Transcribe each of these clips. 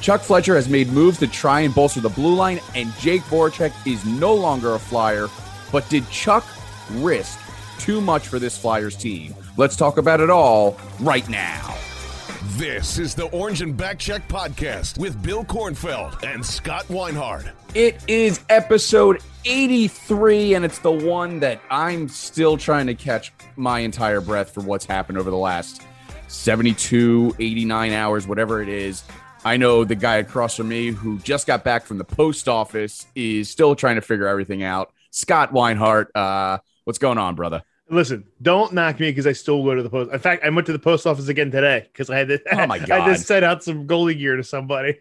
Chuck Fletcher has made moves to try and bolster the blue line, and Jake Voracek is no longer a Flyer. But did Chuck risk too much for this Flyers team? Let's talk about it all right now. This is the Orange and Backcheck podcast with Bill Kornfeld and Scott Weinhard. It is episode 83, and it's the one that I'm still trying to catch my entire breath for what's happened over the last 72, 89 hours, whatever it is. I know the guy across from me who just got back from the post office is still trying to figure everything out. Scott Weinhart, what's going on, brother? Listen, don't knock me because I still go to the post. In fact, I went to the post office again today because I had to, I just sent out some goalie gear to somebody.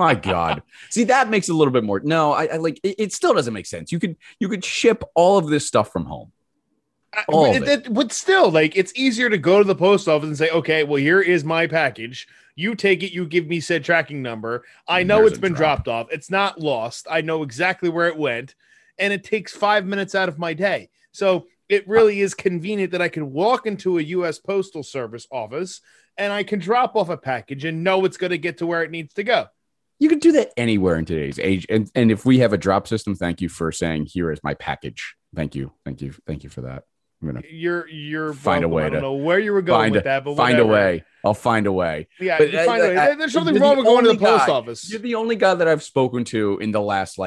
My God. See, that makes a little bit more. No, I like it still doesn't make sense. You could ship all of this stuff from home. But still, like, it's easier to go to the post office and say, okay, well, here is my package. You take it. You give me said tracking number. I know it's been dropped off. It's not lost. I know exactly where it went. And it takes 5 minutes out of my day. So it really is convenient that I can walk into a U.S. Postal Service office and I can drop off a package and know it's going to get to where it needs to go. You can do that anywhere in today's age. And if we have a drop system, thank you for saying, here is my package. Thank you. Thank you. Thank you for that. You're find welcome. A way. I don't know where you were going with that, but find whatever. A way. I'll find a way. Yeah, but, find a way. There's something wrong with going to the post office. You're the only guy that I've spoken to in the last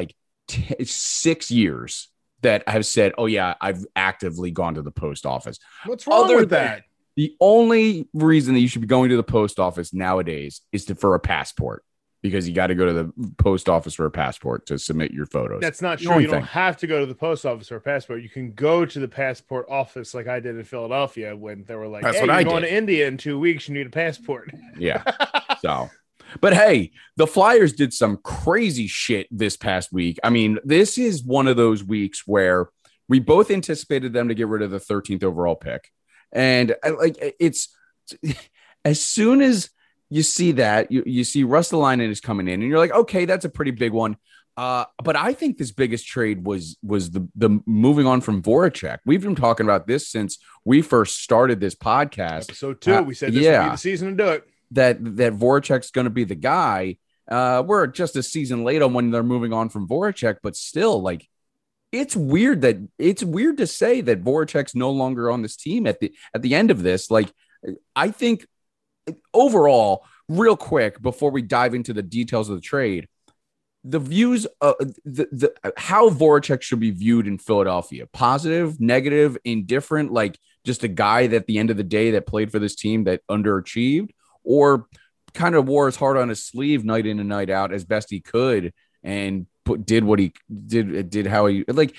6 years that have said, "Oh yeah, I've actively gone to the post office." What's wrong with that? The only reason that you should be going to the post office nowadays is for a passport. Because you got to go to the post office for a passport to submit your photos. That's not true. You don't have to go to the post office for a passport. You can go to the passport office like I did in Philadelphia when they were like, hey, you're going to India in 2 weeks. You need a passport. Yeah. So, but hey, the Flyers did some crazy shit this past week. I mean, this is one of those weeks where we both anticipated them to get rid of the 13th overall pick. And it's as soon as you see that, you see Ristolainen is coming in, and you're like, okay, that's a pretty big one. But I think this biggest trade was the moving on from Voracek. We've been talking about this since we first started this podcast. Episode 2, we said this would be the season to do it. That Voracek's going to be the guy. We're just a season late on when they're moving on from Voracek, but still, like, it's weird to say that Voracek's no longer on this team at the end of this. Like, I think. Overall, real quick, before we dive into the details of the trade, the views, how Voracek should be viewed in Philadelphia, positive, negative, indifferent, like just a guy that at the end of the day that played for this team that underachieved or kind of wore his heart on his sleeve night in and night out as best he could and did what he did how he, like,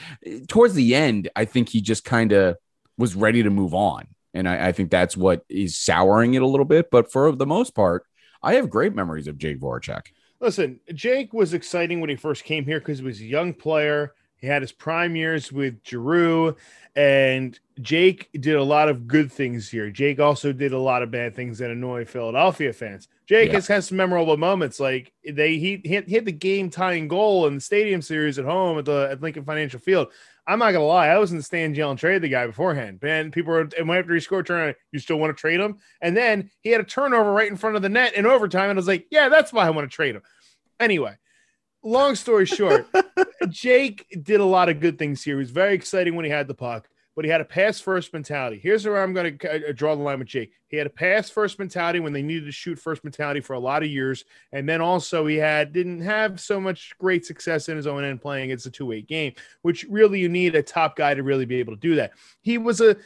towards the end, I think he just kind of was ready to move on. And I think that's what is souring it a little bit. But for the most part, I have great memories of Jake Voracek. Listen, Jake was exciting when he first came here because he was a young player. He had his prime years with Giroux, and Jake did a lot of good things here. Jake also did a lot of bad things that annoy Philadelphia fans. Jake has had some memorable moments. Like he hit the game-tying goal in the Stadium Series at home at Lincoln Financial Field. I'm not gonna lie, I was in the stand, yell, and trade the guy beforehand. Man, after he scored, you still want to trade him? And then he had a turnover right in front of the net in overtime, and I was like, yeah, that's why I want to trade him. Anyway, long story short, Jake did a lot of good things here. He was very exciting when he had the puck. but he had a pass-first mentality. Here's where I'm going to draw the line with Jake. He had a pass-first mentality when they needed to shoot-first mentality for a lot of years, and then also he didn't have so much great success in his own end playing. It's a two-way game, which really you need a top guy to really be able to do that. He was a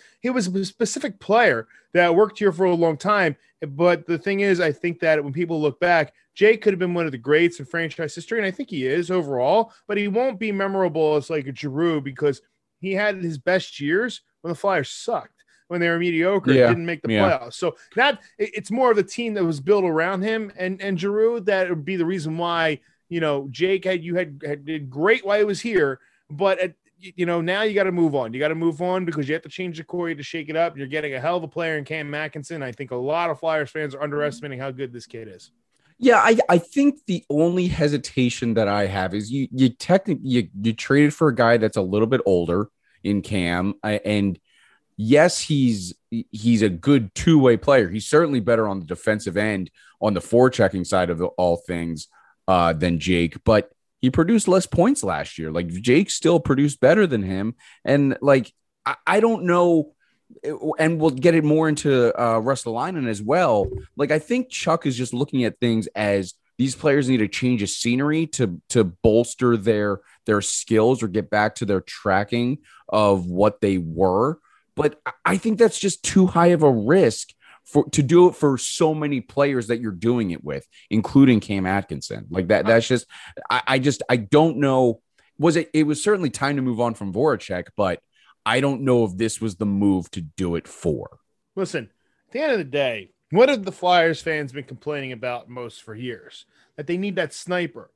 specific player that worked here for a long time, but the thing is, I think that when people look back, Jake could have been one of the greats in franchise history, and I think he is overall, but he won't be memorable as like a Giroux because he had his best years when the Flyers sucked, when they were mediocre and didn't make the playoffs. So that it's more of the team that was built around him and Giroux that would be the reason why, you know, Jake did great while he was here, but now you got to move on. You got to move on because you have to change the core to shake it up. You're getting a hell of a player in Cam Atkinson. I think a lot of Flyers fans are underestimating how good this kid is. Yeah, I think the only hesitation that I have is you technically traded for a guy that's a little bit older in Cam, and yes, he's a good two-way player. He's certainly better on the defensive end, on the forechecking side of all things than Jake, but he produced less points last year. Like Jake still produced better than him, and like I don't know. And we'll get it more into Ristolainen as well. Like, I think Chuck is just looking at things as these players need a change of scenery to bolster their skills or get back to their tracking of what they were. But I think that's just too high of a risk to do it for so many players that you're doing it with, including Cam Atkinson. Like that, that's just, I don't know. It was certainly time to move on from Voracek, but I don't know if this was the move to do it for. Listen, at the end of the day, what have the Flyers fans been complaining about most for years? That they need that sniper.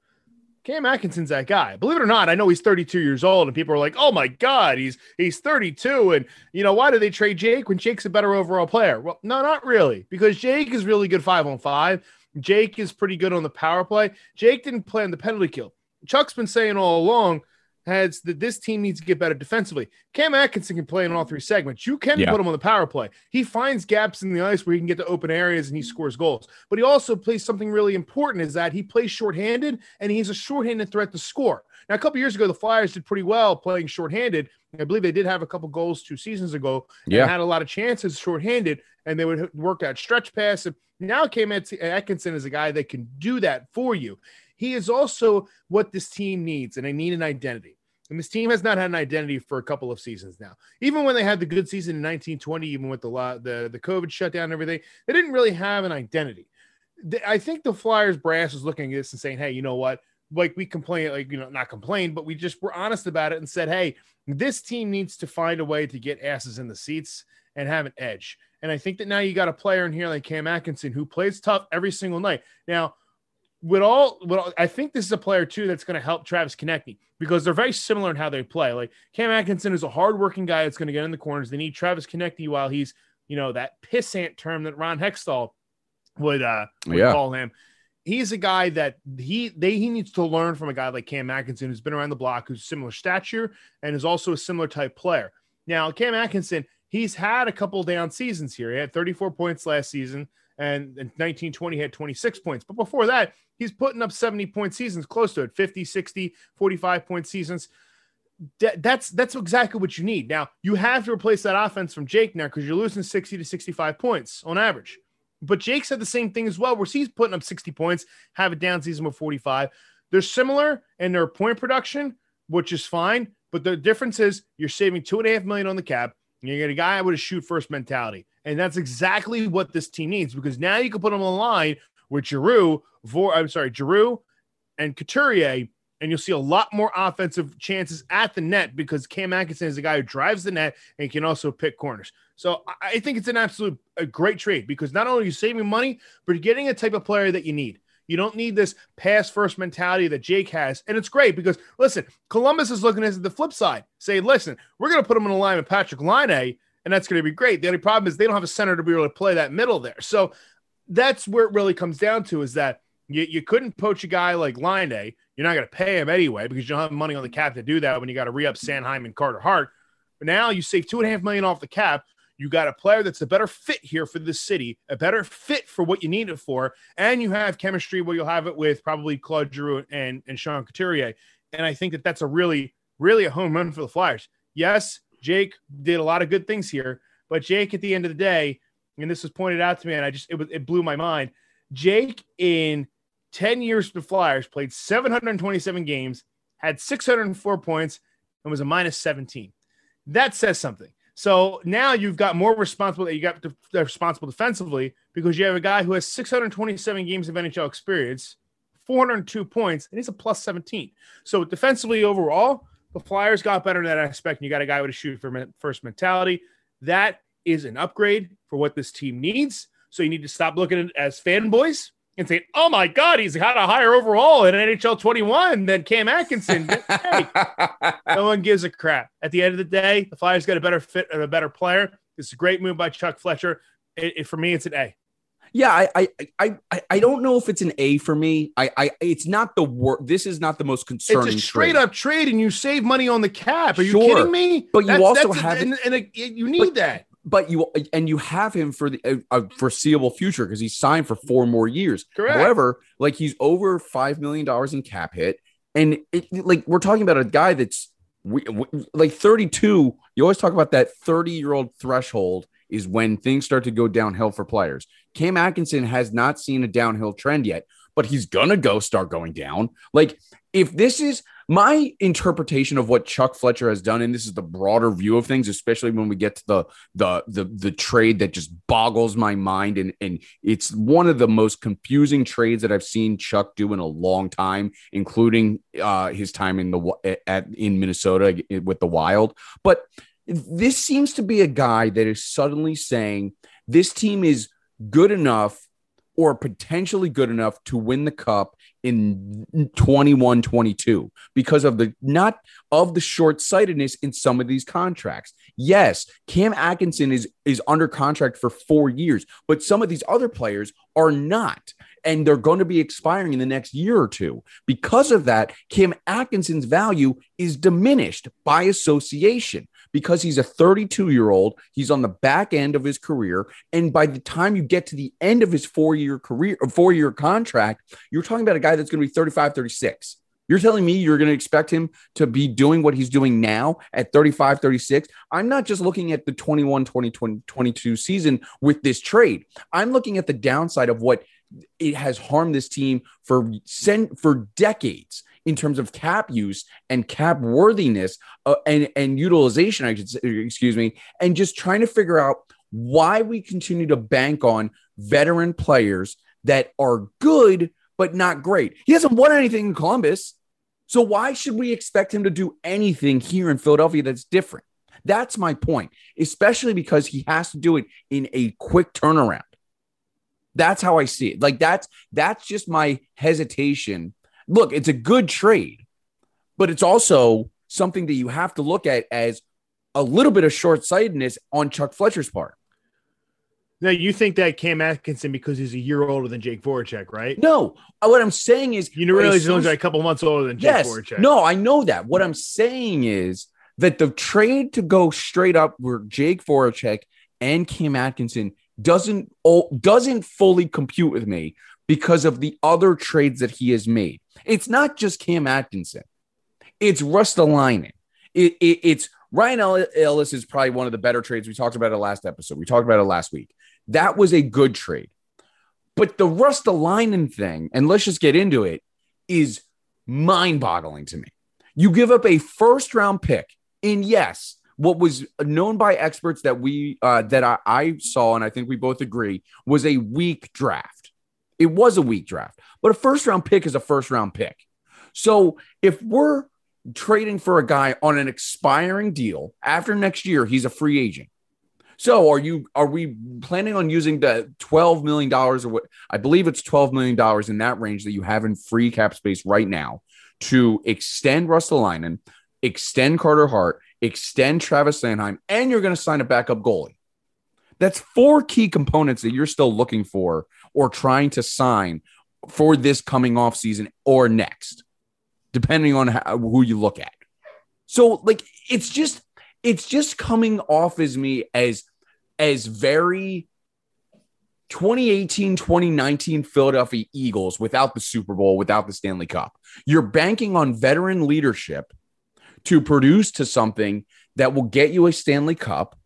Cam Atkinson's that guy. Believe it or not, I know he's 32 years old, and people are like, oh, my God, he's 32, and, you know, why do they trade Jake when Jake's a better overall player? Well, no, not really, because Jake is really good 5-on-5. Jake is pretty good on the power play. Jake didn't play on the penalty kill. Chuck's been saying all along, has that this team needs to get better defensively. Cam Atkinson can play in all three segments. You can put him on the power play. He finds gaps in the ice where he can get to open areas and he scores goals. But he also plays something really important, is that he plays shorthanded and he's a shorthanded threat to score. Now, a couple years ago, the Flyers did pretty well playing shorthanded. I believe they did have a couple goals 2 seasons ago and had a lot of chances shorthanded, and they would work out stretch pass. And now Cam Atkinson is a guy that can do that for you. He is also what this team needs, and they need an identity. And this team has not had an identity for a couple of seasons now. Even when they had the good season in 1920, even with the COVID shutdown and everything, they didn't really have an identity. I think the Flyers brass was looking at this and saying, hey, you know what? Like we complain, like, you know, not complain, but we just were honest about it and said, hey, this team needs to find a way to get asses in the seats and have an edge. And I think that now you got a player in here like Cam Atkinson who plays tough every single night. Now, I think this is a player too that's going to help Travis Konechny because they're very similar in how they play. Like Cam Atkinson is a hardworking guy that's going to get in the corners. They need Travis Konechny while he's, you know, that pissant term that Ron Hextall would call him. He's a guy that he needs to learn from a guy like Cam Atkinson who's been around the block, who's similar stature and is also a similar type player. Now Cam Atkinson, he's had a couple down seasons here. He had 34 points last season. And in 1920, he had 26 points. But before that, he's putting up 70-point seasons, close to it, 50, 60, 45-point seasons. That's exactly what you need. Now, you have to replace that offense from Jake now because you're losing 60 to 65 points on average. But Jake said the same thing as well, where he's putting up 60 points, have a down season with 45. They're similar in their point production, which is fine. but the difference is you're saving $2.5 million on the cap, and you get a guy with a shoot-first mentality. And that's exactly what this team needs because now you can put them on the line with Giroux and Couturier, and you'll see a lot more offensive chances at the net because Cam Atkinson is a guy who drives the net and can also pick corners. So I think it's an absolute great trade because not only are you saving money, but you're getting a type of player that you need. You don't need this pass-first mentality that Jake has. And it's great because, listen, Columbus is looking at the flip side. Say, listen, we're going to put him on the line with Patrick Laine, and that's going to be great. The only problem is they don't have a center to be able to play that middle there. So that's where it really comes down to is that you couldn't poach a guy like Line A. You're not going to pay him anyway because you don't have money on the cap to do that when you got to re-up Sanheim and Carter Hart. But now you save $2.5 million off the cap. You got a player that's a better fit here for the city, a better fit for what you need it for, and you have chemistry where you'll have it with probably Claude Giroux and Sean Couturier. And I think that's a really, really a home run for the Flyers. Yes, Jake did a lot of good things here, but Jake at the end of the day, and this was pointed out to me, and it blew my mind. Jake in 10 years for the Flyers played 727 games, had 604 points, and was a -17. That says something. So now you've got more responsibility. You got responsible defensively because you have a guy who has 627 games of NHL experience, 402 points, and he's a +17. So defensively overall, the Flyers got better in that aspect, and you got a guy with a shoot-first mentality. That is an upgrade for what this team needs. So you need to stop looking at it as fanboys and say, oh, my God, he's got a higher overall in NHL 21 than Cam Atkinson. Hey, no one gives a crap. At the end of the day, the Flyers got a better fit and a better player. It's a great move by Chuck Fletcher. For me, it's an A. Yeah, I don't know if it's an A for me. It's not the worst. This is not the most concerning. It's a straight up trade, and you save money on the cap. Are you kidding me? But you also have, you need that. But you have him for the foreseeable future because he's signed for 4 more years. Correct. However, like he's over $5 million in cap hit, and like we're talking about a guy that's like 32. You always talk about that 30-year-old threshold is when things start to go downhill for players. Cam Atkinson has not seen a downhill trend yet, but he's going to start going down. Like, if this is my interpretation of what Chuck Fletcher has done, and this is the broader view of things, especially when we get to the trade that just boggles my mind, and it's one of the most confusing trades that I've seen Chuck do in a long time, including his time in Minnesota with the Wild. But this seems to be a guy that is suddenly saying this team is good enough or potentially good enough to win the cup in 21-22 because of the short-sightedness in some of these contracts. Yes, Cam Atkinson is under contract for 4 years, but some of these other players are not, and they're going to be expiring in the next year or two. Because of that, Cam Atkinson's value is diminished by association because he's a 32-year-old. He's on the back end of his career, and by the time you get to the end of his four-year contract, you're talking about a guy that's going to be 35, 36. You're telling me you're going to expect him to be doing what he's doing now at 35, 36? I'm not just looking at the 21-22 season with this trade. I'm looking at the downside of what it has harmed this team for decades in terms of cap use and cap worthiness and utilization, and just trying to figure out why we continue to bank on veteran players that are good but not great. He hasn't won anything in Columbus. So why should we expect him to do anything here in Philadelphia that's different? That's my point, especially because he has to do it in a quick turnaround. That's how I see it. Like that's just my hesitation. Look, it's a good trade, but it's also something that you have to look at as a little bit of short-sightedness on Chuck Fletcher's part. Now, you think that Cam Atkinson, because he's a year older than Jake Voracek, right? No. What I'm saying is... You realize he's only a couple months older than Jake Voracek. No, I know that. What I'm saying is that the trade to go straight up where Jake Voracek and Cam Atkinson doesn't fully compute with me because of the other trades that he has made. It's not just Cam Atkinson. It's Ristolainen. It's Ryan Ellis is probably one of the better trades. We talked about it last episode. We talked about it last week. That was a good trade. But the Ristolainen thing, and let's just get into it, is mind-boggling to me. You give up a first-round pick in, yes, what was known by experts that I saw, and I think we both agree, was a weak draft. It was a weak draft. But a first-round pick is a first-round pick. So if we're trading for a guy on an expiring deal after next year, he's a free agent. So are we planning on using the $12 million or what? I believe it's $12 million in that range that you have in free cap space right now to extend Ristolainen, extend Carter Hart, extend Travis Sanheim, and you're going to sign a backup goalie. That's 4 key components that you're still looking for or trying to sign for this coming off season or next, depending on who you look at. So like, it's just coming off as me as very 2018, 2019 Philadelphia Eagles without the Super Bowl, without the Stanley Cup. You're banking on veteran leadership to produce to something that will get you a Stanley Cup,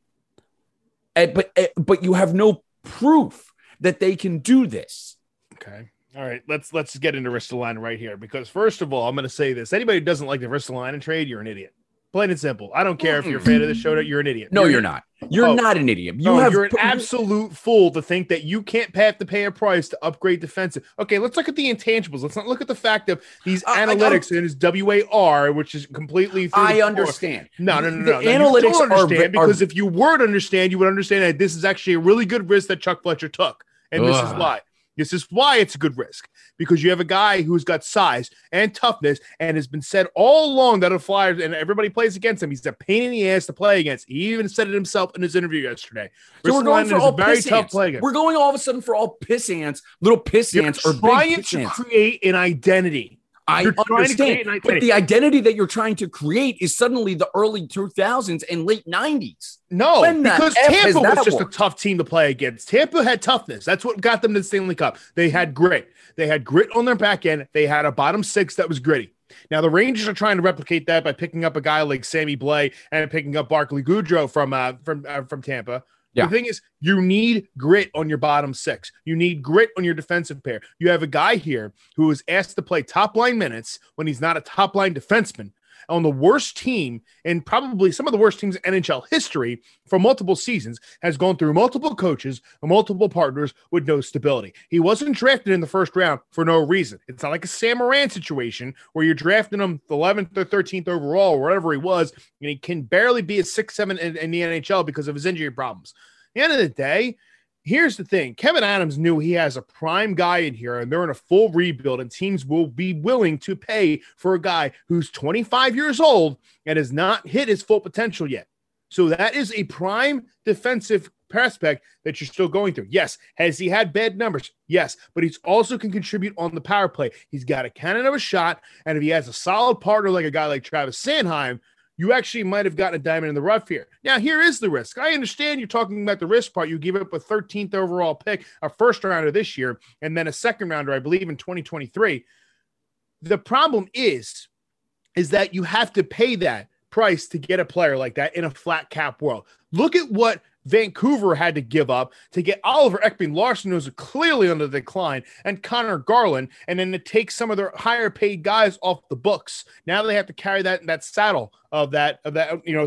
but you have no proof that they can do this. Okay. All right, let's get into Ristolainen right here, because first of all, I'm going to say this: anybody who doesn't like the Ristolainen trade, you're an idiot. Plain and simple. I don't care if you're a fan of the show, you're an idiot. No, you're not. You're not an idiot. You're an absolute fool to think that you can't have to pay a price to upgrade defensive. Okay, let's look at the intangibles. Let's not look at the fact of these analytics and his WAR, which is completely. I understand. No. The analytics don't understand, because if you were to understand, you would understand that this is actually a really good risk that Chuck Fletcher took, and this is why. This is why it's a good risk, because you have a guy who's got size and toughness, and has been said all along that a Flyers, and everybody plays against him. He's a pain in the ass to play against. He even said it himself in his interview yesterday. So we're going for all piss ants. We're going all of a sudden for all piss ants, little piss ants, or trying to create an identity. I understand, but the identity that you're trying to create is suddenly the early 2000s and late 90s. No, because Tampa was just a tough team to play against. Tampa had toughness. That's what got them to the Stanley Cup. They had grit. They had grit on their back end. They had a bottom six that was gritty. Now, the Rangers are trying to replicate that by picking up a guy like Sammy Blais and picking up Barclay Goodrow from Tampa. Yeah. The thing is, you need grit on your bottom six. You need grit on your defensive pair. You have a guy here who is asked to play top-line minutes when he's not a top-line defenseman on the worst team, and probably some of the worst teams in NHL history for multiple seasons, has gone through multiple coaches and multiple partners with no stability. He wasn't drafted in the first round for no reason. It's not like a Sam Morin situation where you're drafting him 11th or 13th overall, or whatever he was, and he can barely be a 6-7 in the NHL because of his injury problems. At the end of the day, here's the thing. Kevin Adams knew he has a prime guy in here, and they're in a full rebuild, and teams will be willing to pay for a guy who's 25 years old and has not hit his full potential yet. So that is a prime defensive prospect that you're still going through. Yes. Has he had bad numbers? Yes. But he's also can contribute on the power play. He's got a cannon of a shot, and if he has a solid partner like a guy like Travis Sanheim, you actually might have gotten a diamond in the rough here. Now, here is the risk. I understand you're talking about the risk part. You give up a 13th overall pick, a first-rounder this year, and then a second-rounder, I believe, in 2023. The problem is that you have to pay that price to get a player like that in a flat cap world. Look at what Vancouver had to give up to get Oliver Ekman-Larsson, who's clearly on the decline, and Connor Garland, and then to take some of their higher-paid guys off the books. Now they have to carry that saddle of that,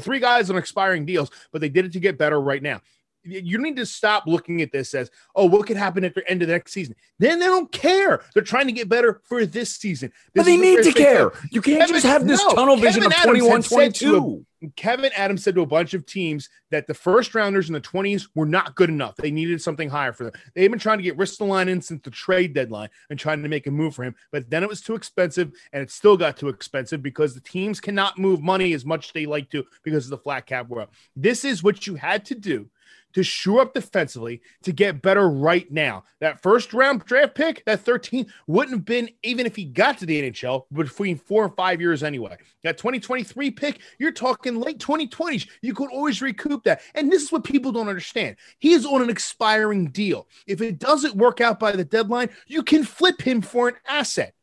three guys on expiring deals, but they did it to get better right now. You need to stop looking at this as, oh, what could happen at the end of the next season? Then they don't care. They're trying to get better for this season. But they need to care. You can't just have this tunnel vision of 21-22. Kevin Adams said to a bunch of teams that the first rounders in the 20s were not good enough. They needed something higher for them. They've been trying to get Ristolainen since the trade deadline and trying to make a move for him, but then it was too expensive, and it still got too expensive because the teams cannot move money as much as they like to because of the flat cap world. This is what you had to do to shore up defensively to get better right now. That first round draft pick, that 13th, wouldn't have been, even if he got to the NHL, between 4 and 5 years anyway. That 2023 pick, you're talking late 2020s. You could always recoup that. And this is what people don't understand. He is on an expiring deal. If it doesn't work out by the deadline, you can flip him for an asset.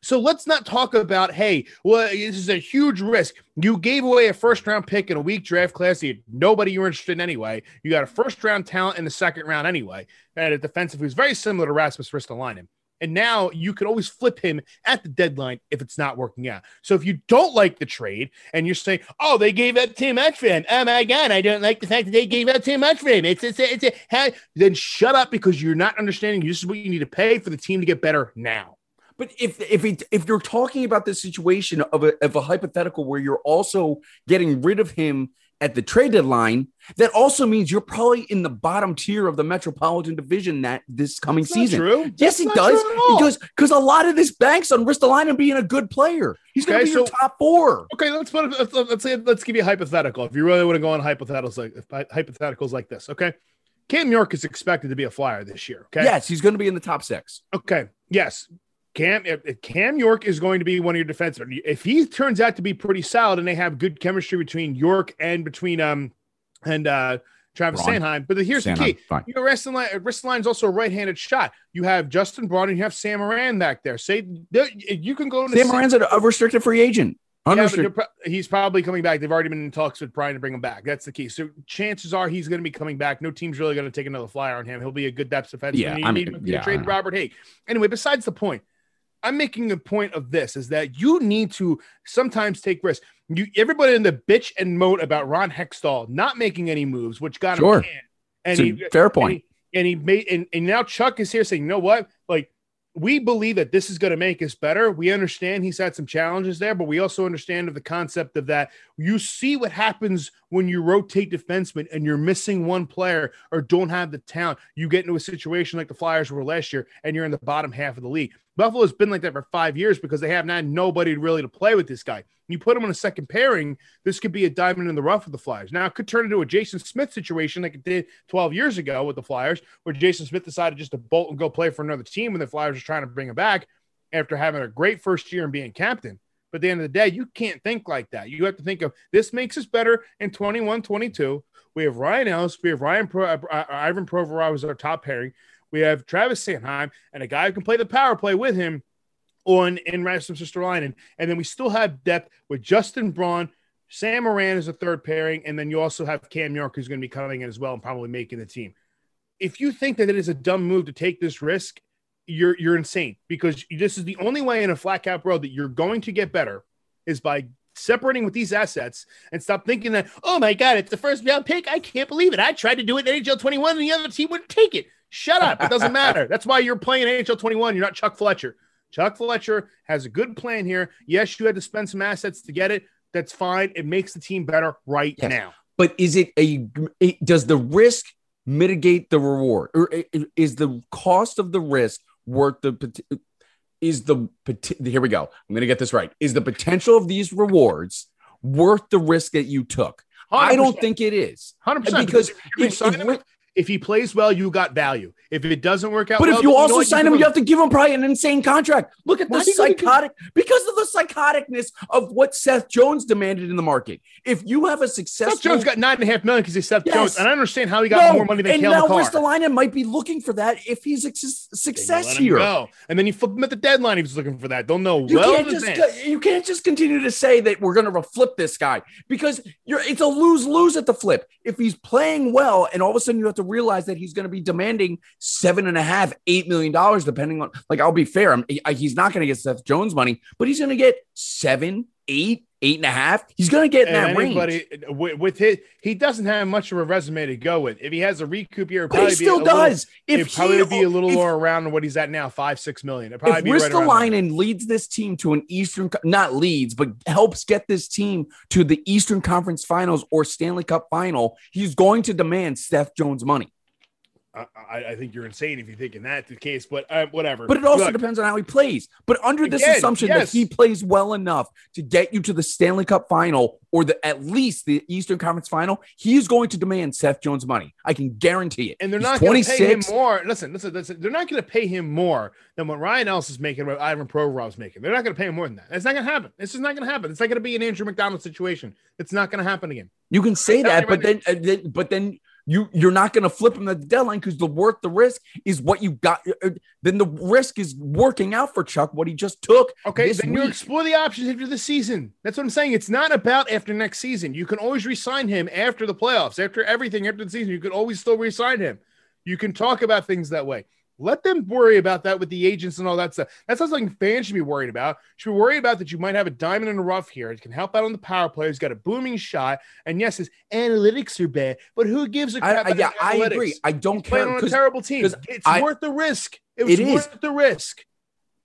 So let's not talk about, hey, well, this is a huge risk. You gave away a first-round pick in a weak draft class that nobody you're interested in anyway. You got a first-round talent in the second round anyway, and a defensive who's very similar to Rasmus Ristolainen. And now you could always flip him at the deadline if it's not working out. So if you don't like the trade and you're saying, oh, they gave up too much for him. Oh, my God, I don't like the fact that they gave up too much for him. Then shut up, because you're not understanding this is what you need to pay for the team to get better now. But if you're talking about this situation of a hypothetical where you're also getting rid of him at the trade deadline, that also means you're probably in the bottom tier of the Metropolitan Division this coming season. True. Yes, it does. It does, because a lot of this banks on Ristolainen being a good player. He's going to be your top four. Okay, let's give you a hypothetical. If you really want to go on hypotheticals like this, okay? Cam York is expected to be a Flyer this year. Okay. Yes, he's going to be in the top six. Okay. Yes. Cam York is going to be one of your defensemen. If he turns out to be pretty solid and they have good chemistry between York and between Travis Sanheim, but here's the key. Your Ristolainen is also a right-handed shot. You have Justin Braun and you have Sam Morin back there. Sam Morin's an unrestricted free agent. Understood. Yeah, he's probably coming back. They've already been in talks with Brian to bring him back. That's the key. So chances are he's going to be coming back. No team's really going to take another flyer on him. He'll be a good depth defenseman. Yeah, I mean, yeah, trade Robert Hägg. Anyway, besides the point, I'm making a point of this is that you need to sometimes take risks. Everybody in the bitch and moan about Ron Hextall not making any moves, which got him canned. And fair point. And now Chuck is here saying, you know what? Like, we believe that this is going to make us better. We understand he's had some challenges there, but we also understand of the concept of that. You see what happens when you rotate defensemen and you're missing one player or don't have the talent. You get into a situation like the Flyers were last year and you're in the bottom half of the league. Buffalo's been like that for 5 years because they have not nobody really to play with this guy. You put him on a second pairing, this could be a diamond in the rough of the Flyers. Now, it could turn into a Jason Smith situation like it did 12 years ago with the Flyers, where Jason Smith decided just to bolt and go play for another team when the Flyers were trying to bring him back after having a great first year and being captain. But at the end of the day, you can't think like that. You have to think of this makes us better in 21-22. We have Ryan Ellis. We have Ivan Provorov as our top pairing. We have Travis Sanheim and a guy who can play the power play with him in Rasmus Ristolainen. And then we still have depth with Justin Braun, Sam Morin as a third pairing, and then you also have Cam York who's going to be coming in as well and probably making the team. If you think that it is a dumb move to take this risk, you're insane, because this is the only way in a flat cap world that you're going to get better is by separating with these assets and stop thinking that, oh my God, it's the first round pick. I can't believe it. I tried to do it in NHL 21 and the other team wouldn't take it. Shut up. It doesn't matter. That's why you're playing NHL 21. You're not Chuck Fletcher. Chuck Fletcher has a good plan here. Yes, you had to spend some assets to get it. That's fine. It makes the team better right now. But is it does the risk mitigate the reward? Or is the cost of the risk worth here we go. I'm going to get this right. Is the potential of these rewards worth the risk that you took? 100%. I don't think it is. 100%. Because if he plays well, you got value. If it doesn't work out, but if you also sign him, you have to give him probably an insane contract. Look at the psychotic, because of the psychoticness of what Seth Jones demanded in the market. If you have a successful, Seth Jones got $9.5 million because he's Seth Jones, and I understand how he got more money than Kale McCarr. And now Ristolainen might be looking for that if he's a success here. Go. And then you flip him at the deadline. He was looking for that. They'll know you can't just continue to say that we're going to flip this guy, because it's a lose-lose at the flip. If he's playing well, and all of a sudden you have to realize that he's going to be demanding $7.5-8 million, depending on, like, I'll be fair. He's not going to get Seth Jones money, but he's going to get 7, 8, 8.5. He's going to get in that range. With his, he doesn't have much of a resume to go with. If he has a recoup year, but he still does. It probably be a little more around what he's at now, $5-6 million. If Ristolainen leads this team to an Eastern, not leads, but helps get this team to the Eastern Conference Finals or Stanley Cup Final, he's going to demand Seth Jones money. I think you're insane if you think in that the case, but whatever. But it also depends on how he plays. But under this assumption that he plays well enough to get you to the Stanley Cup Final or at least the Eastern Conference Final, he's going to demand Seth Jones money. I can guarantee it. And they're not going to pay him more. Listen, they're not going to pay him more than what Ryan Ellis is making, what Ivan Provorov is making. They're not going to pay him more than that. It's not going to happen. This is not going to happen. It's not going to be an Andrew McDonald situation. It's not going to happen again. You can say that, but then. You're not going to flip him at the deadline because the risk is what you got. Then the risk is working out for Chuck what he just took. Okay, then you explore the options after the season. That's what I'm saying. It's not about after next season. You can always re-sign him after the playoffs, after everything, after the season. You can always still re-sign him. You can talk about things that way. Let them worry about that with the agents and all that stuff. That's not something fans should be worried about. Should be worried about that you might have a diamond in the rough here. It can help out on the power play. He's got a booming shot. And yes, his analytics are bad, but who gives a crap about analytics? I agree. I don't care. Playing on a terrible team. It's worth the risk. It was worth the risk.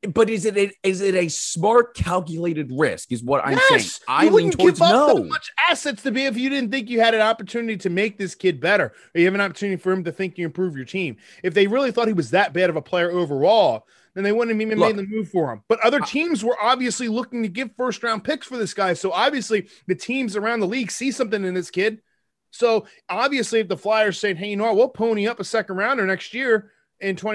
But is it a smart, calculated risk is what I'm saying. I wouldn't give up that much assets to be if you didn't think you had an opportunity to make this kid better, or you have an opportunity for him to think you improve your team. If they really thought he was that bad of a player overall, then they wouldn't have even made the move for him. But other teams were obviously looking to give first-round picks for this guy, so obviously the teams around the league see something in this kid. So obviously if the Flyers saying, hey, you know what, we'll pony up a second-rounder next year, in 2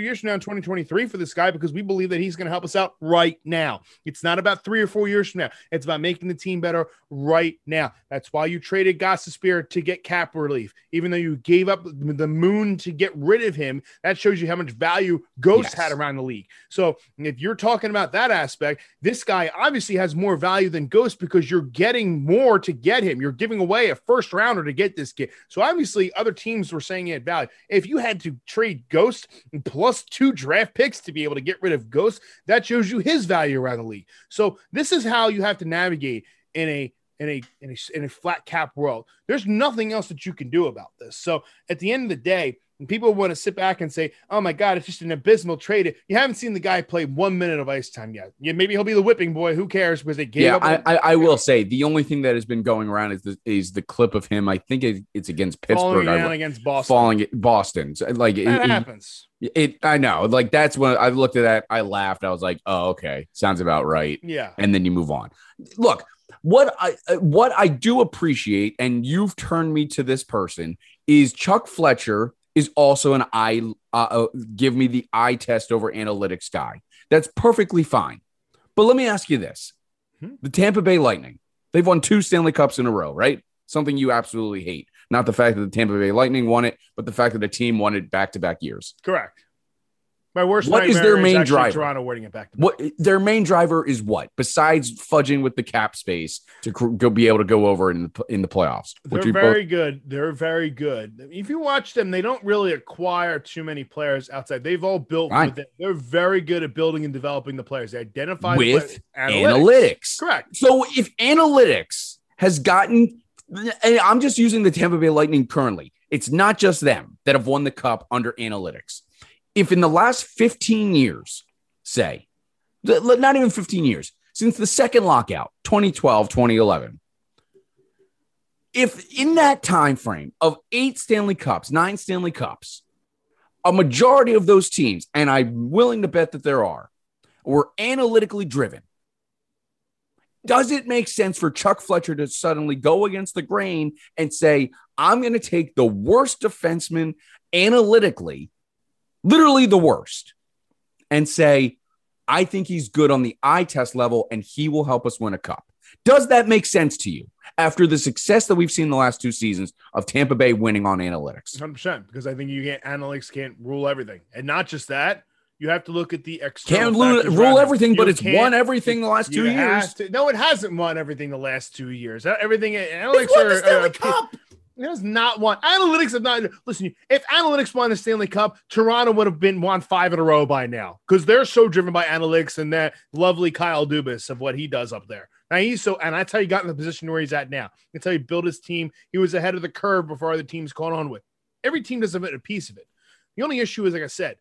years from now in 2023 for this guy, because we believe that he's going to help us out right now. It's not about 3 or 4 years from now. It's about making the team better right now. That's why you traded Gostisbehere to get cap relief, even though you gave up the moon to get rid of him. That shows you how much value Ghost had around the league. So if you're talking about that aspect, this guy obviously has more value than Ghost because you're getting more to get him. You're giving away a first rounder to get this kid. So obviously other teams were saying he had value. If you had to trade Ghost plus 2 draft picks to be able to get rid of Ghost, that shows you his value around the league. So this is how you have to navigate in a flat cap world. There's nothing else that you can do about this. So at the end of the day, and people want to sit back and say, oh, my God, it's just an abysmal trade. You haven't seen the guy play 1 minute of ice time yet. Yeah, maybe he'll be the whipping boy. Who cares? Because they gave up. I will say the only thing that has been going around is the clip of him. I think it's against Pittsburgh. Falling down against Boston. So, like, that happens. I know. Like, that's when I looked at that. I laughed. I was like, oh, okay. Sounds about right. Yeah. And then you move on. Look, what I do appreciate, and you've turned me to this person, is Chuck Fletcher is also an give me the eye test over analytics guy. That's perfectly fine. But let me ask you this. The Tampa Bay Lightning, they've won 2 Stanley Cups in a row, right? Something you absolutely hate. Not the fact that the Tampa Bay Lightning won it, but the fact that the team won it back-to-back years. Correct. My worst nightmare is their main driver? Toronto winning it back-to-back. What their main driver is what? Besides fudging with the cap space to be able to go over in the playoffs. They're very good. They're very good. If you watch them, they don't really acquire too many players outside. They've all built with it. They're very good at building and developing the players. They identify with analytics. Correct. So if analytics has gotten, and I'm just using the Tampa Bay Lightning currently, it's not just them that have won the cup under analytics. If in the last 15 years, say, not even 15 years, since the second lockout, 2012, 2011, if in that time frame of 9 Stanley Cups, a majority of those teams, and I'm willing to bet that there are, were analytically driven, does it make sense for Chuck Fletcher to suddenly go against the grain and say, I'm going to take the worst defenseman analytically, literally the worst, and say, I think he's good on the eye test level and he will help us win a cup? Does that make sense to you after the success that we've seen the last 2 seasons of Tampa Bay winning on analytics? 100%, because I think analytics can't rule everything. And not just that, you have to look at the external factors. Can't rule everything, but it's won everything the last 2 years. No, it hasn't won everything the last 2 years. Everything analytics it's won the Stanley Cup. It does not want analytics. Have not listen. If analytics won the Stanley Cup, Toronto would have won 5 in a row by now because they're so driven by analytics and that lovely Kyle Dubas of what he does up there. Now and that's how he got in the position where he's at now. That's how he built his team. He was ahead of the curve before other teams caught on with. Every team does a piece of it. The only issue is, like I said,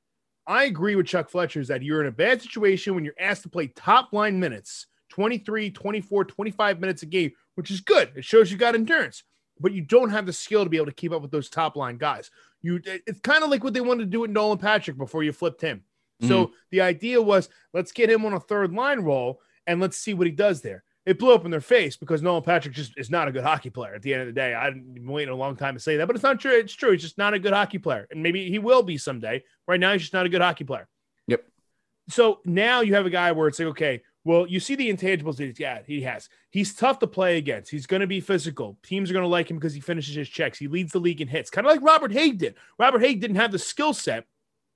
I agree with Chuck Fletcher is that you're in a bad situation when you're asked to play top line minutes, 23, 24, 25 minutes a game, which is good. It shows you got endurance. But you don't have the skill to be able to keep up with those top line guys. It's kind of like what they wanted to do with Nolan Patrick before you flipped him. So the idea was, let's get him on a third line role and let's see what he does there. It blew up in their face because Nolan Patrick just is not a good hockey player at the end of the day. I've been waiting a long time to say that, but it's not true. It's true. He's just not a good hockey player. And maybe he will be someday. Right now, he's just not a good hockey player. Yep. So now you have a guy where it's like, okay, well, you see the intangibles that he has. He's tough to play against. He's going to be physical. Teams are going to like him because he finishes his checks. He leads the league in hits, kind of like Robert Hägg did. Robert Hägg didn't have the skill set,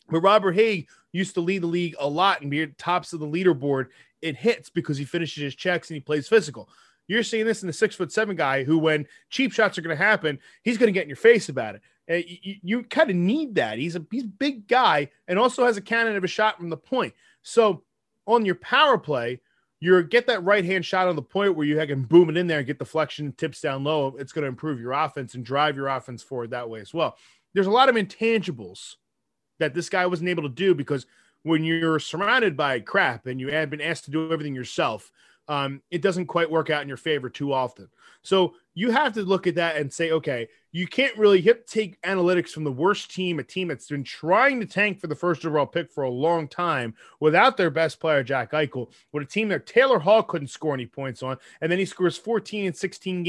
but Robert Hägg used to lead the league a lot and be at tops of the leaderboard in hits because he finishes his checks and he plays physical. You're seeing this in the 6'7" guy who, when cheap shots are going to happen, he's going to get in your face about it. You kind of need that. He's a big guy and also has a cannon of a shot from the point. So on your power play, you get that right-hand shot on the point where you can boom it in there and get deflection, tips down low. It's going to improve your offense and drive your offense forward that way as well. There's a lot of intangibles that this guy wasn't able to do because when you're surrounded by crap and you have been asked to do everything yourself, it doesn't quite work out in your favor too often. So you have to look at that and say, okay, you can't really take analytics from the worst team, a team that's been trying to tank for the first overall pick for a long time without their best player, Jack Eichel, with a team that Taylor Hall couldn't score any points on. And then he scores 14 points, 16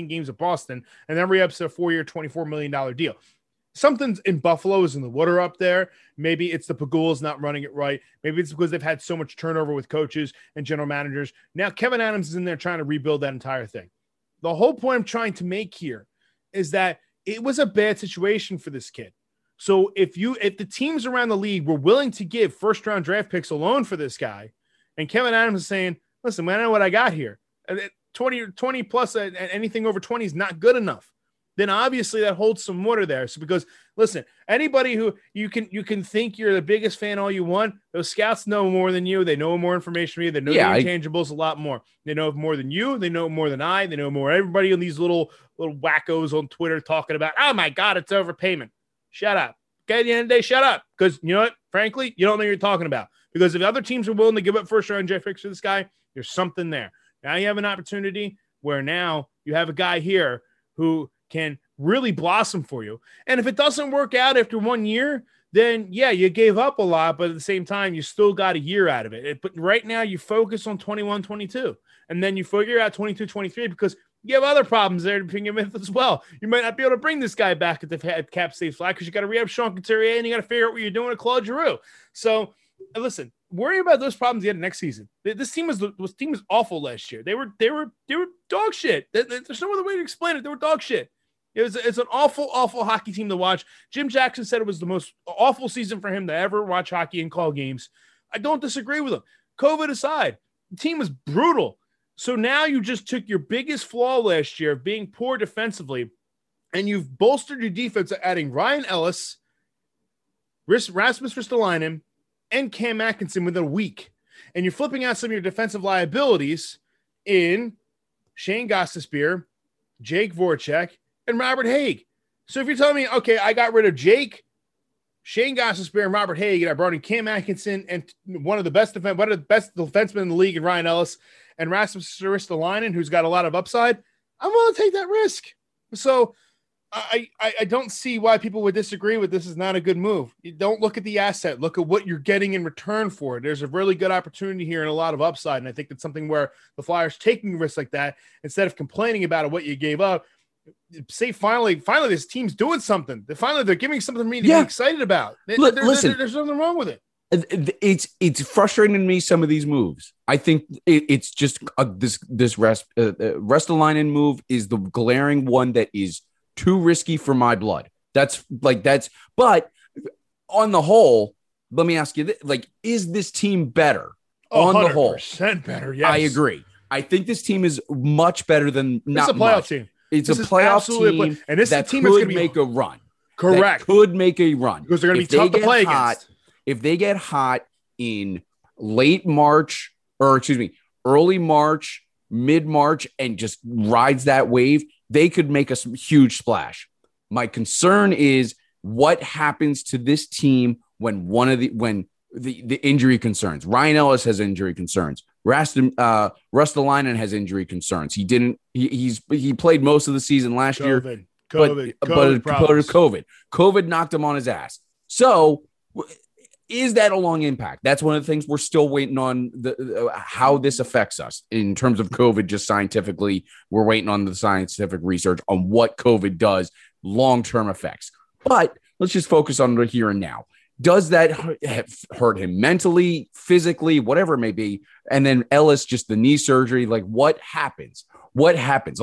games at Boston, and then re-ups a 4-year, $24 million deal. something's in Buffalo is in the water up there. Maybe it's the Pagulas not running it right. Maybe it's because they've had so much turnover with coaches and general managers. Now Kevin Adams is in there trying to rebuild that entire thing. The whole point I'm trying to make here is that it was a bad situation for this kid. So if the teams around the league were willing to give first-round draft picks alone for this guy, and Kevin Adams is saying, listen, man, I know what I got here. 20 plus, anything over 20 is not good enough. Then obviously that holds some water there. So because listen, anybody who you can think you're the biggest fan all you want, those scouts know more than you. They know more information than you. They know the intangibles a lot more. They know more than you. They know more than I. They know more. Everybody on these little wackos on Twitter talking about, oh my God, it's overpayment. Shut up. Okay, at the end of the day, shut up. Because you know what? Frankly, you don't know what you're talking about. Because if other teams are willing to give up first-round draft picks for this guy, there's something there. Now you have an opportunity where now you have a guy here who can really blossom for you. And if it doesn't work out after 1 year, then yeah, you gave up a lot, but at the same time, you still got a year out of it. But right now you focus on 21-22, and then you figure out 22-23 because you have other problems there to begin with as well. You might not be able to bring this guy back at the cap space flag because you got to re-up Sean Couturier and you got to figure out what you're doing with Claude Giroux. So listen, worry about those problems yet next season. This team was awful last year. They were dog shit. There's no other way to explain it. They were dog shit. It's an awful, awful hockey team to watch. Jim Jackson said it was the most awful season for him to ever watch hockey and call games. I don't disagree with him. COVID aside, the team was brutal. So now you just took your biggest flaw last year of being poor defensively, and you've bolstered your defense adding Ryan Ellis, Rasmus Ristolainen, and Cam Atkinson within a week. And you're flipping out some of your defensive liabilities in Shane Gostisbehere, Jake Voracek, and Robert Hägg. So if you're telling me, okay, I got rid of Jake, Shane Gostisbehere, and Robert Hägg, and I brought in Cam Atkinson and one of the best defensemen in the league, and Ryan Ellis, and Rasmus Ristolainen, who's got a lot of upside, I'm willing to take that risk. So I don't see why people would disagree with this is not a good move. You don't look at the asset. Look at what you're getting in return for it. There's a really good opportunity here and a lot of upside, and I think that's something where the Flyers taking risks like that instead of complaining about what you gave up, say finally this team's doing something. Finally, they're giving something to me to be excited about. There's nothing wrong with it. It's frustrating to me, some of these moves. I think it's just this Ristolainen move is the glaring one that is too risky for my blood. But on the whole, let me ask you this, is this team better on the whole? 100% better, yes. I agree. I think this team is much better than not a playoff team. It's a playoff team, and this team could make a run. Correct. That could make a run because they're going to be tough to play against. If they get hot in early March, mid March, and just rides that wave, they could make a huge splash. My concern is what happens to this team when the injury concerns. Ryan Ellis has injury concerns. Ristolainen has injury concerns. He played most of the season last year. COVID knocked him on his ass. So is that a long impact? That's one of the things we're still waiting on how this affects us in terms of COVID. Just scientifically, we're waiting on the scientific research on what COVID does, long-term effects. But let's just focus on the here and now. Does that hurt him mentally, physically, whatever it may be? And then Ellis, just the knee surgery. What happens? What happens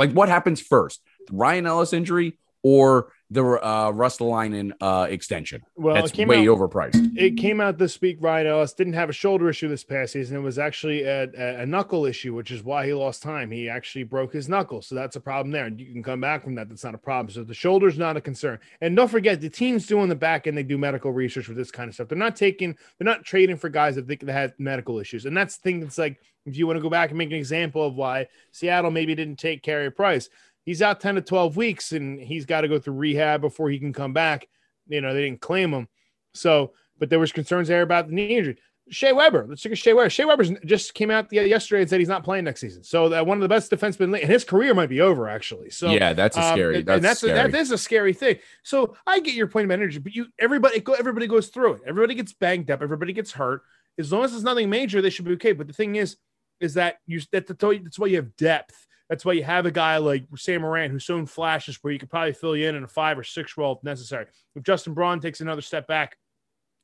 first? The Ryan Ellis injury or the Ristolainen extension? Well, that's overpriced. It came out this week. Ryan Ellis didn't have a shoulder issue this past season. It was actually a knuckle issue, which is why he lost time. He actually broke his knuckle. So that's a problem there. And you can come back from that. That's not a problem. So the shoulder's not a concern. And don't forget, the team's doing the back end. They do medical research with this kind of stuff. They're not trading for guys that think they have medical issues. And that's the thing that's if you want to go back and make an example of why Seattle maybe didn't take Carey Price. He's out 10 to 12 weeks, and he's got to go through rehab before he can come back. They didn't claim him. So, but there was concerns there about the knee injury. Shea Weber. Let's look at Shea Weber. Shea Weber just came out yesterday and said he's not playing next season. So that one of the best defensemen, and his career might be over, actually. So yeah, that's scary. That is a scary thing. So I get your point of energy, but everybody goes through it. Everybody gets banged up. Everybody gets hurt. As long as it's nothing major, they should be okay. But the thing is, is that that's why you have depth. That's why you have a guy like Sam Morin who's shown flashes where you could probably fill you in a 5 or 6 role if necessary. If Justin Braun takes another step back,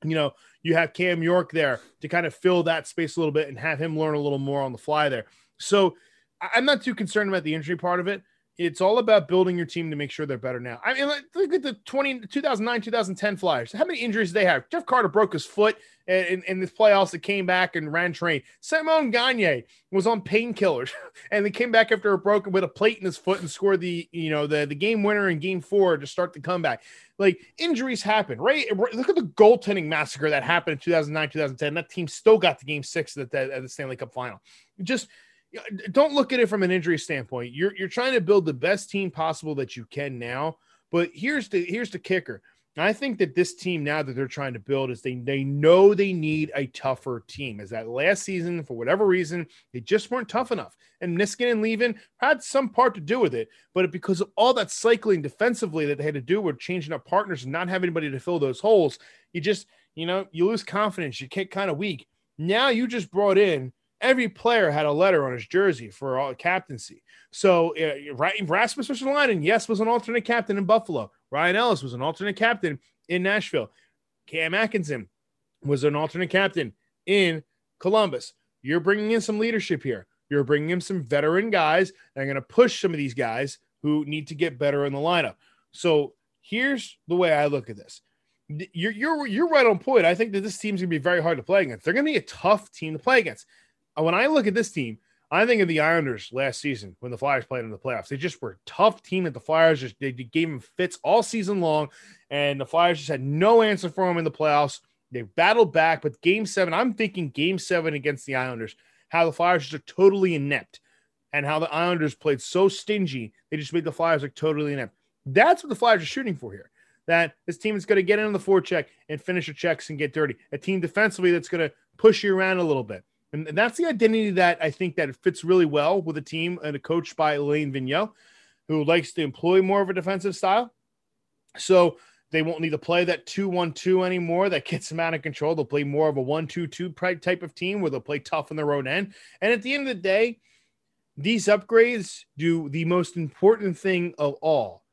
you know, you have Cam York there to kind of fill that space a little bit and have him learn a little more on the fly there. So I'm not too concerned about the injury part of it. It's all about building your team to make sure they're better now. I mean, look at the 2009, 2010 Flyers. How many injuries did they have? Jeff Carter broke his foot in this playoffs that came back and ran train. Simone Gagner was on painkillers and they came back after a broken with a plate in his foot and scored the game winner in Game 4 to start the comeback. Like, injuries happen, right? Look at the goaltending massacre that happened in 2009, 2010. That team still got to Game 6 at the Stanley Cup final. Just don't look at it from an injury standpoint. You're trying to build the best team possible that you can now, but here's the kicker. I think that this team now that they're trying to build is they know they need a tougher team. As that last season, for whatever reason, they just weren't tough enough. And Niskanen leaving had some part to do with it, but because of all that cycling defensively that they had to do with changing up partners and not having anybody to fill those holes, you lose confidence. You get kind of weak. Now you just brought in every player had a letter on his jersey for all captaincy. So Rasmus Ristolainen, yes, was an alternate captain in Buffalo. Ryan Ellis was an alternate captain in Nashville. Cam Atkinson was an alternate captain in Columbus. You're bringing in some leadership here. You're bringing in some veteran guys that are going to push some of these guys who need to get better in the lineup. So here's the way I look at this. You're right on point. I think that this team's going to be very hard to play against. They're going to be a tough team to play against. When I look at this team, I think of the Islanders last season when the Flyers played in the playoffs. They just were a tough team that the Flyers just they gave them fits all season long, and the Flyers just had no answer for them in the playoffs. They battled back, but Game 7, I'm thinking Game 7 against the Islanders, how the Flyers are totally inept and how the Islanders played so stingy, they just made the Flyers look totally inept. That's what the Flyers are shooting for here, that this team is going to get in on the forecheck and finish your checks and get dirty, a team defensively that's going to push you around a little bit. And that's the identity that I think that fits really well with a team and a coach by Elaine Vigneault, who likes to employ more of a defensive style. So they won't need to play that 2-1-2 anymore. That gets them out of control. They'll play more of a 1-2-2 type of team where they'll play tough in their own end. And at the end of the day, these upgrades do the most important thing of all,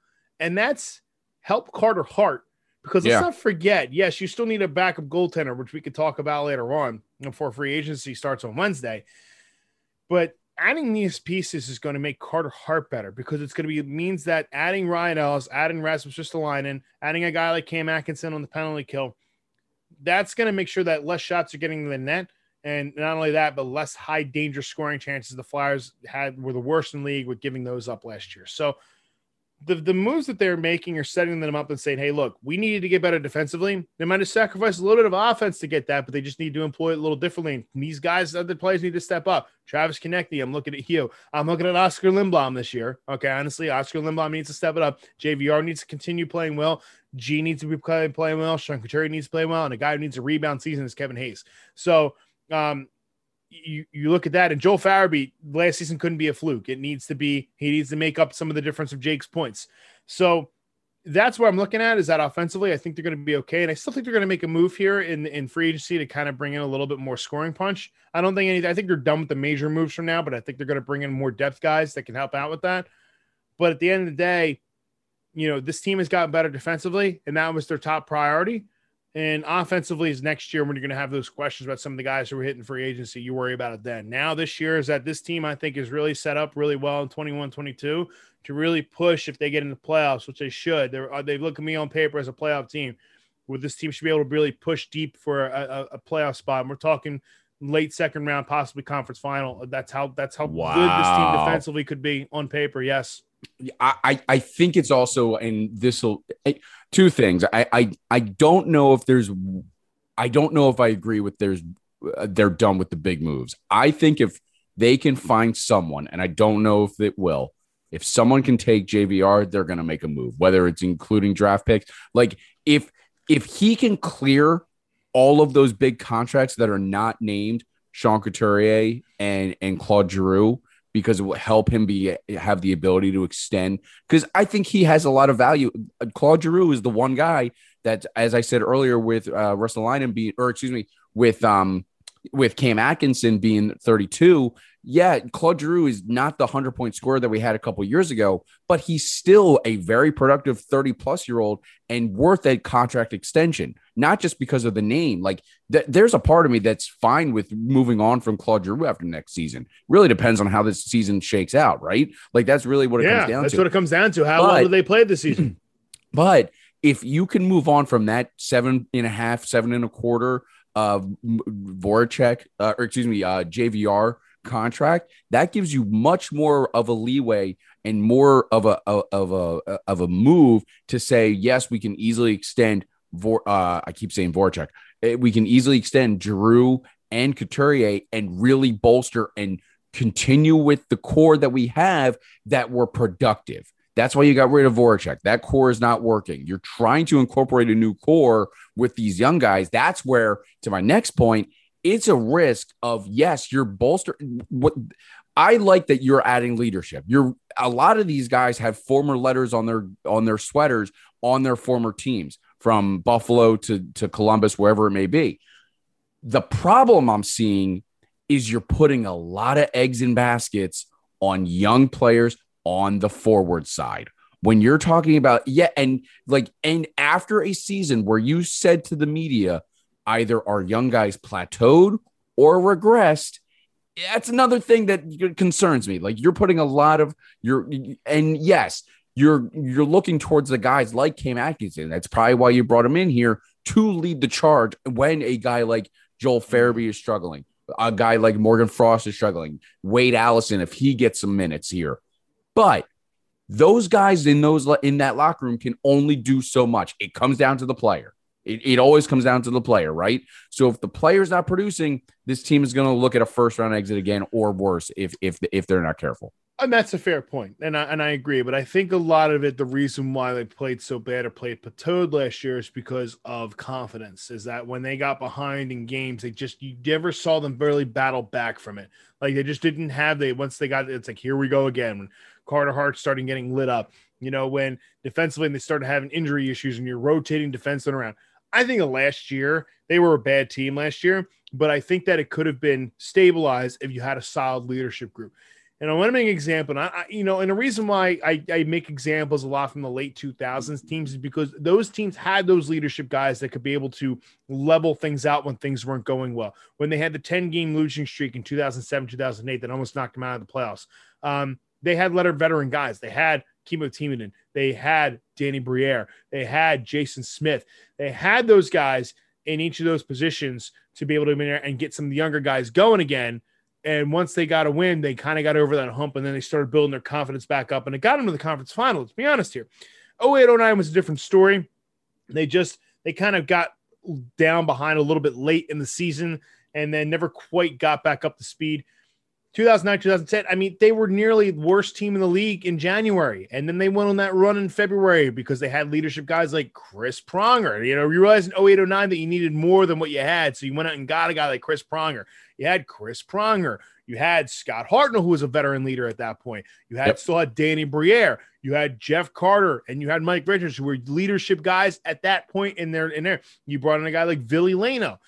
and that's help Carter Hart. Because let's not forget, yes, you still need a backup goaltender, which we could talk about later on before free agency starts on Wednesday. But adding these pieces is going to make Carter Hart better because it's going to be it means that adding Ryan Ellis, adding Rasmus Ristolainen, adding a guy like Cam Atkinson on the penalty kill, that's going to make sure that less shots are getting to the net. And not only that, but less high danger scoring chances the Flyers had were the worst in the league with giving those up last year. So the moves that they're making are setting them up and saying, hey, look, we needed to get better defensively. They might have sacrificed a little bit of offense to get that, but they just need to employ it a little differently. And these guys, other players need to step up. Travis Konechny, I'm looking at you. I'm looking at Oscar Lindblom this year. Okay, honestly, Oscar Lindblom needs to step it up. JVR needs to continue playing well. G needs to be playing well. Sean Couturier needs to play well. And a guy who needs a rebound season is Kevin Hayes. So you look at that, and Joel Farabee last season couldn't be a fluke. He needs to make up some of the difference of Jake's points. So that's what I'm looking at is that offensively, I think they're going to be okay. And I still think they're going to make a move here in free agency to kind of bring in a little bit more scoring punch. I think they're done with the major moves from now, but I think they're going to bring in more depth guys that can help out with that. But at the end of the day, this team has gotten better defensively, and that was their top priority. And offensively is next year when you're going to have those questions about some of the guys who were hitting free agency. You worry about it then. Now this year is that this team, I think, is really set up really well in 21-22 to really push if they get into playoffs, which they should. They look at me on paper as a playoff team where this team should be able to really push deep for a playoff spot. And we're talking late second round, possibly conference final. That's how good this team defensively could be on paper, yes. I think it's also, and this will, two things. I don't know if I agree with they're done with the big moves. I think if they can find someone, and I don't know if it will, if someone can take JVR, they're going to make a move, whether it's including draft picks. Like if he can clear all of those big contracts that are not named Sean Couturier and Claude Giroux, because it will help him have the ability to extend. Because I think he has a lot of value. Claude Giroux is the one guy that, as I said earlier, with Ristolainen being, or excuse me, with with Cam Atkinson being 32, yeah, Claude Giroux is not the 100-point scorer that we had a couple years ago, but he's still a very productive 30-plus-year-old and worth a contract extension, not just because of the name. Like, there's a part of me that's fine with moving on from Claude Giroux after next season. Really depends on how this season shakes out, right? Like, that's really what it comes down to. That's what it comes down to. How well do they play this season? But if you can move on from that 7.5, 7.25 Voracek, JVR contract, that gives you much more of a leeway and more of a move to say, yes, we can easily extend Voracek. We can easily extend Giroux and Couturier and really bolster and continue with the core that we have that were productive. That's why you got rid of Voracek. That core is not working. You're trying to incorporate a new core with these young guys. That's where, to my next point, it's a risk of, yes, you're bolstering. What I like that you're adding leadership. A lot of these guys have former letters on their sweaters on their former teams, from Buffalo to Columbus, wherever it may be. The problem I'm seeing is you're putting a lot of eggs in baskets on young players on the forward side. When you're talking about, and after a season where you said to the media, either our young guys plateaued or regressed, that's another thing that concerns me. Like, you're putting a lot of you're looking towards the guys like Cam Atkinson. That's probably why you brought him in here, to lead the charge when a guy like Joel Farabee is struggling, a guy like Morgan Frost is struggling, Wade Allison, if he gets some minutes here. But those guys in that locker room can only do so much. It comes down to the player. It always comes down to the player, right? So if the player's not producing, this team is going to look at a first-round exit again, or worse, if they're not careful. And that's a fair point, and I agree. But I think a lot of it, the reason why they played so bad or played plateaued last year is because of confidence. Is that when they got behind in games, you never saw them barely battle back from it. Like, they just didn't have once they got, it's like, here we go again. When Carter Hart started getting lit up, when defensively and they started having injury issues and you're rotating defensemen around. I think last year they were a bad team last year, but I think that it could have been stabilized if you had a solid leadership group. And I want to make an example. And the reason why I make examples a lot from the late 2000s teams is because those teams had those leadership guys that could be able to level things out when things weren't going well. When they had the 10-game losing streak in 2007, 2008 that almost knocked them out of the playoffs, they had letter veteran guys. They had Kimmo Timonen. They had Danny Briere. They had Jason Smith. They had those guys in each of those positions to be able to come in there and get some of the younger guys going again. And once they got a win, they kind of got over that hump, and then they started building their confidence back up, and it got them to the conference final. Let's be honest here. 2008-09 was a different story. They kind of got down behind a little bit late in the season and then never quite got back up to speed. 2009-2010, I mean, they were nearly the worst team in the league in January, and then they went on that run in February because they had leadership guys like Chris Pronger. You realize in 2008-09 that you needed more than what you had, so you went out and got a guy like Chris Pronger. You had Chris Pronger. You had Scott Hartnell, who was a veteran leader at that point. You had still had Danny Briere. You had Jeff Carter, and you had Mike Richards, who were leadership guys at that point in there. You brought in a guy like Ville Lehno.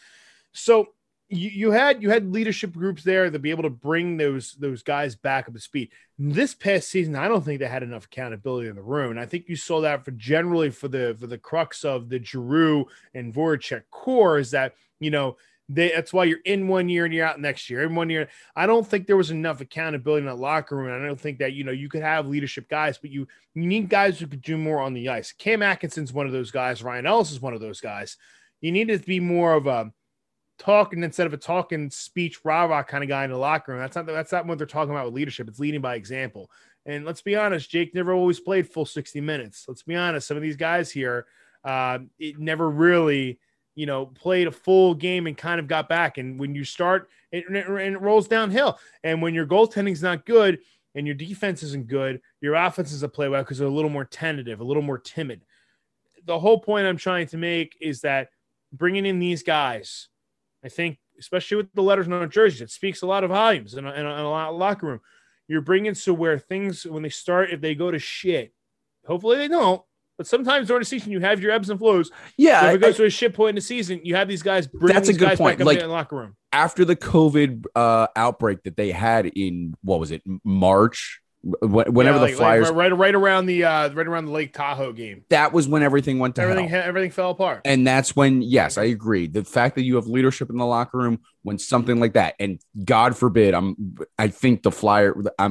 So you had leadership groups there to be able to bring those guys back up to speed. This past season, I don't think they had enough accountability in the room, and I think you saw that for the crux of the Giroux and Voracek core is that that's why you're in 1 year and you're out next year. In 1 year, I don't think there was enough accountability in that locker room. I don't think that you could have leadership guys, but you need guys who could do more on the ice. Cam Atkinson's one of those guys. Ryan Ellis is one of those guys. You need to be more of a talking instead of a talking speech rah-rah kind of guy in the locker room. That's not what they're talking about with leadership. It's leading by example. And let's be honest, Jake never always played full 60 minutes. Let's be honest. Some of these guys here, it never really, played a full game and kind of got back. And when you start, it rolls downhill. And when your goaltending's not good and your defense isn't good, your offense is a play well because they're a little more tentative, a little more timid. The whole point I'm trying to make is that bringing in these guys, I think, especially with the letters on our jerseys, it speaks a lot of volumes in a lot of locker room. You're bringing so where things, when they start, if they go to shit, hopefully they don't, but sometimes during the season you have your ebbs and flows. Yeah. So if it goes to a shit point in the season, you have these guys bring these guys back up in the locker room. after the COVID outbreak that they had in, what was it, March? Whenever the Flyers, like right around the Lake Tahoe game, that was when everything went to hell. Everything fell apart, and that's when, yes, I agree. The fact that you have leadership in the locker room when something like that, and God forbid, I'm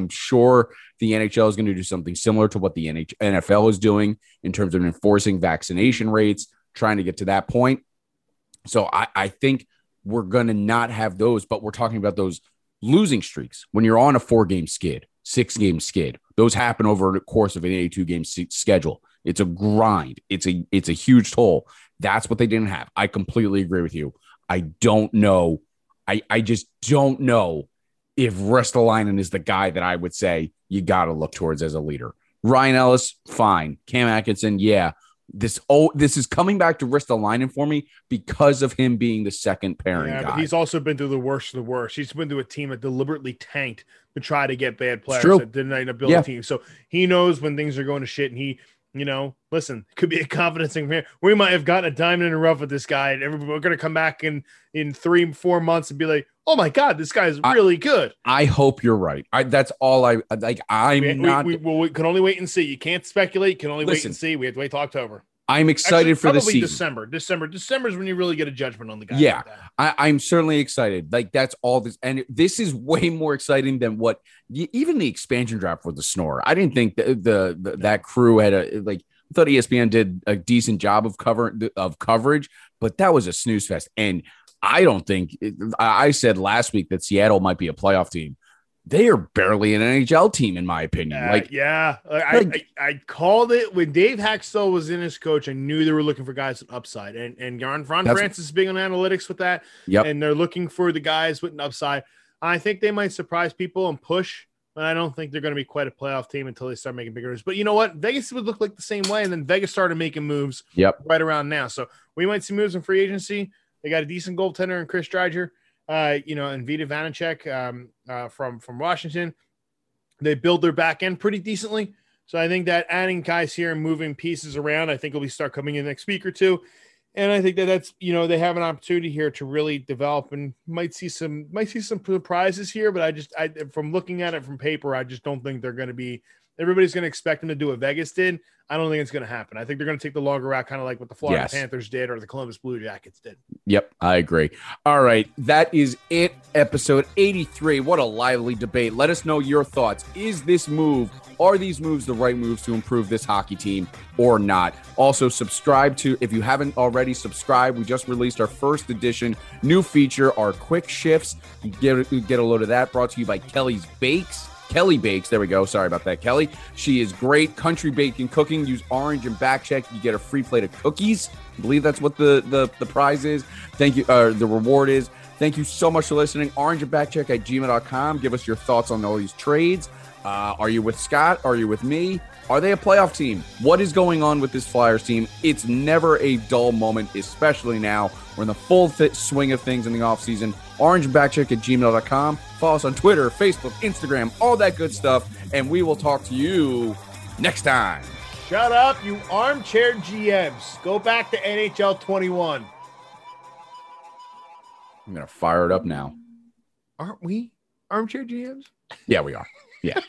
sure the NHL is going to do something similar to what the NFL is doing in terms of enforcing vaccination rates, trying to get to that point. So I think we're going to not have those, but we're talking about those losing streaks when you're on a 4-game skid. 6-game skid. Those happen over the course of an 82-game schedule. It's a grind. It's a huge toll. That's what they didn't have. I completely agree with you. I don't know. I just don't know if Ristolainen is the guy that I would say you got to look towards as a leader. Ryan Ellis, fine. Cam Atkinson, yeah. This is coming back to Ristolainen for me because of him being the second pairing guy. But he's also been through the worst of the worst. He's been through a team that deliberately tanked to try to get bad players that didn't end up building a team. So he knows when things are going to shit, and he, listen, it could be a confidence thing. We might have gotten a diamond in the rough with this guy, and we're going to come back in 3-4 months and be like, oh my God, this guy's really good. I hope you're right. That's all I like. We can only wait and see. You can't speculate. You can only wait and see. We have to wait till October. I'm excited for the season. December is when you really get a judgment on the guy. Yeah, like I'm certainly excited. Like, that's all this. And this is way more exciting than what even the expansion draft with the Snore. I didn't think that crew had I thought ESPN did a decent job of coverage, but that was a snooze fest. And I don't think I said last week that Seattle might be a playoff team. They are barely an NHL team, in my opinion. I called it when Dave Hextall was in his coach. I knew they were looking for guys with upside, and Ron Francis is big on analytics with that. Yep. And they're looking for the guys with an upside. I think they might surprise people and push, but I don't think they're going to be quite a playoff team until they start making bigger moves. But you know what? Vegas would look like the same way, and then Vegas started making moves right around now. So we might see moves in free agency. They got a decent goaltender in Chris Driedger. And Vita Vanacek from Washington. They build their back end pretty decently. So I think that adding guys here and moving pieces around, I think will start coming in the next week or two. And I think that's, they have an opportunity here to really develop, and might see some surprises here. But I from looking at it from paper, I just don't think they're going to be – everybody's going to expect them to do what Vegas did. I don't think it's going to happen. I think they're going to take the longer route, kind of like what the Florida Panthers did or the Columbus Blue Jackets did. Yep, I agree. All right, that is it. Episode 83. What a lively debate. Let us know your thoughts. Are these moves the right moves to improve this hockey team or not? Also, if you haven't already, subscribe. We just released our first edition new feature, our quick shifts. You get a load of that, brought to you by Kelly Bakes. There we go. Sorry about that, Kelly. She is great. Country baking, cooking. Use Orange and Backcheck. You get a free plate of cookies. I believe that's what the prize is. Thank you. The reward is. Thank you so much for listening. orangeandbackcheck@gmail.com. Give us your thoughts on all these trades. Are you with Scott? Are you with me? Are they a playoff team? What is going on with this Flyers team? It's never a dull moment, especially now. We're in the full swing of things in the offseason. orangeandbackcheck@gmail.com. Follow us on Twitter, Facebook, Instagram, all that good stuff. And we will talk to you next time. Shut up, you armchair GMs. Go back to NHL 21. I'm going to fire it up now. Aren't we armchair GMs? Yeah, we are. Yeah.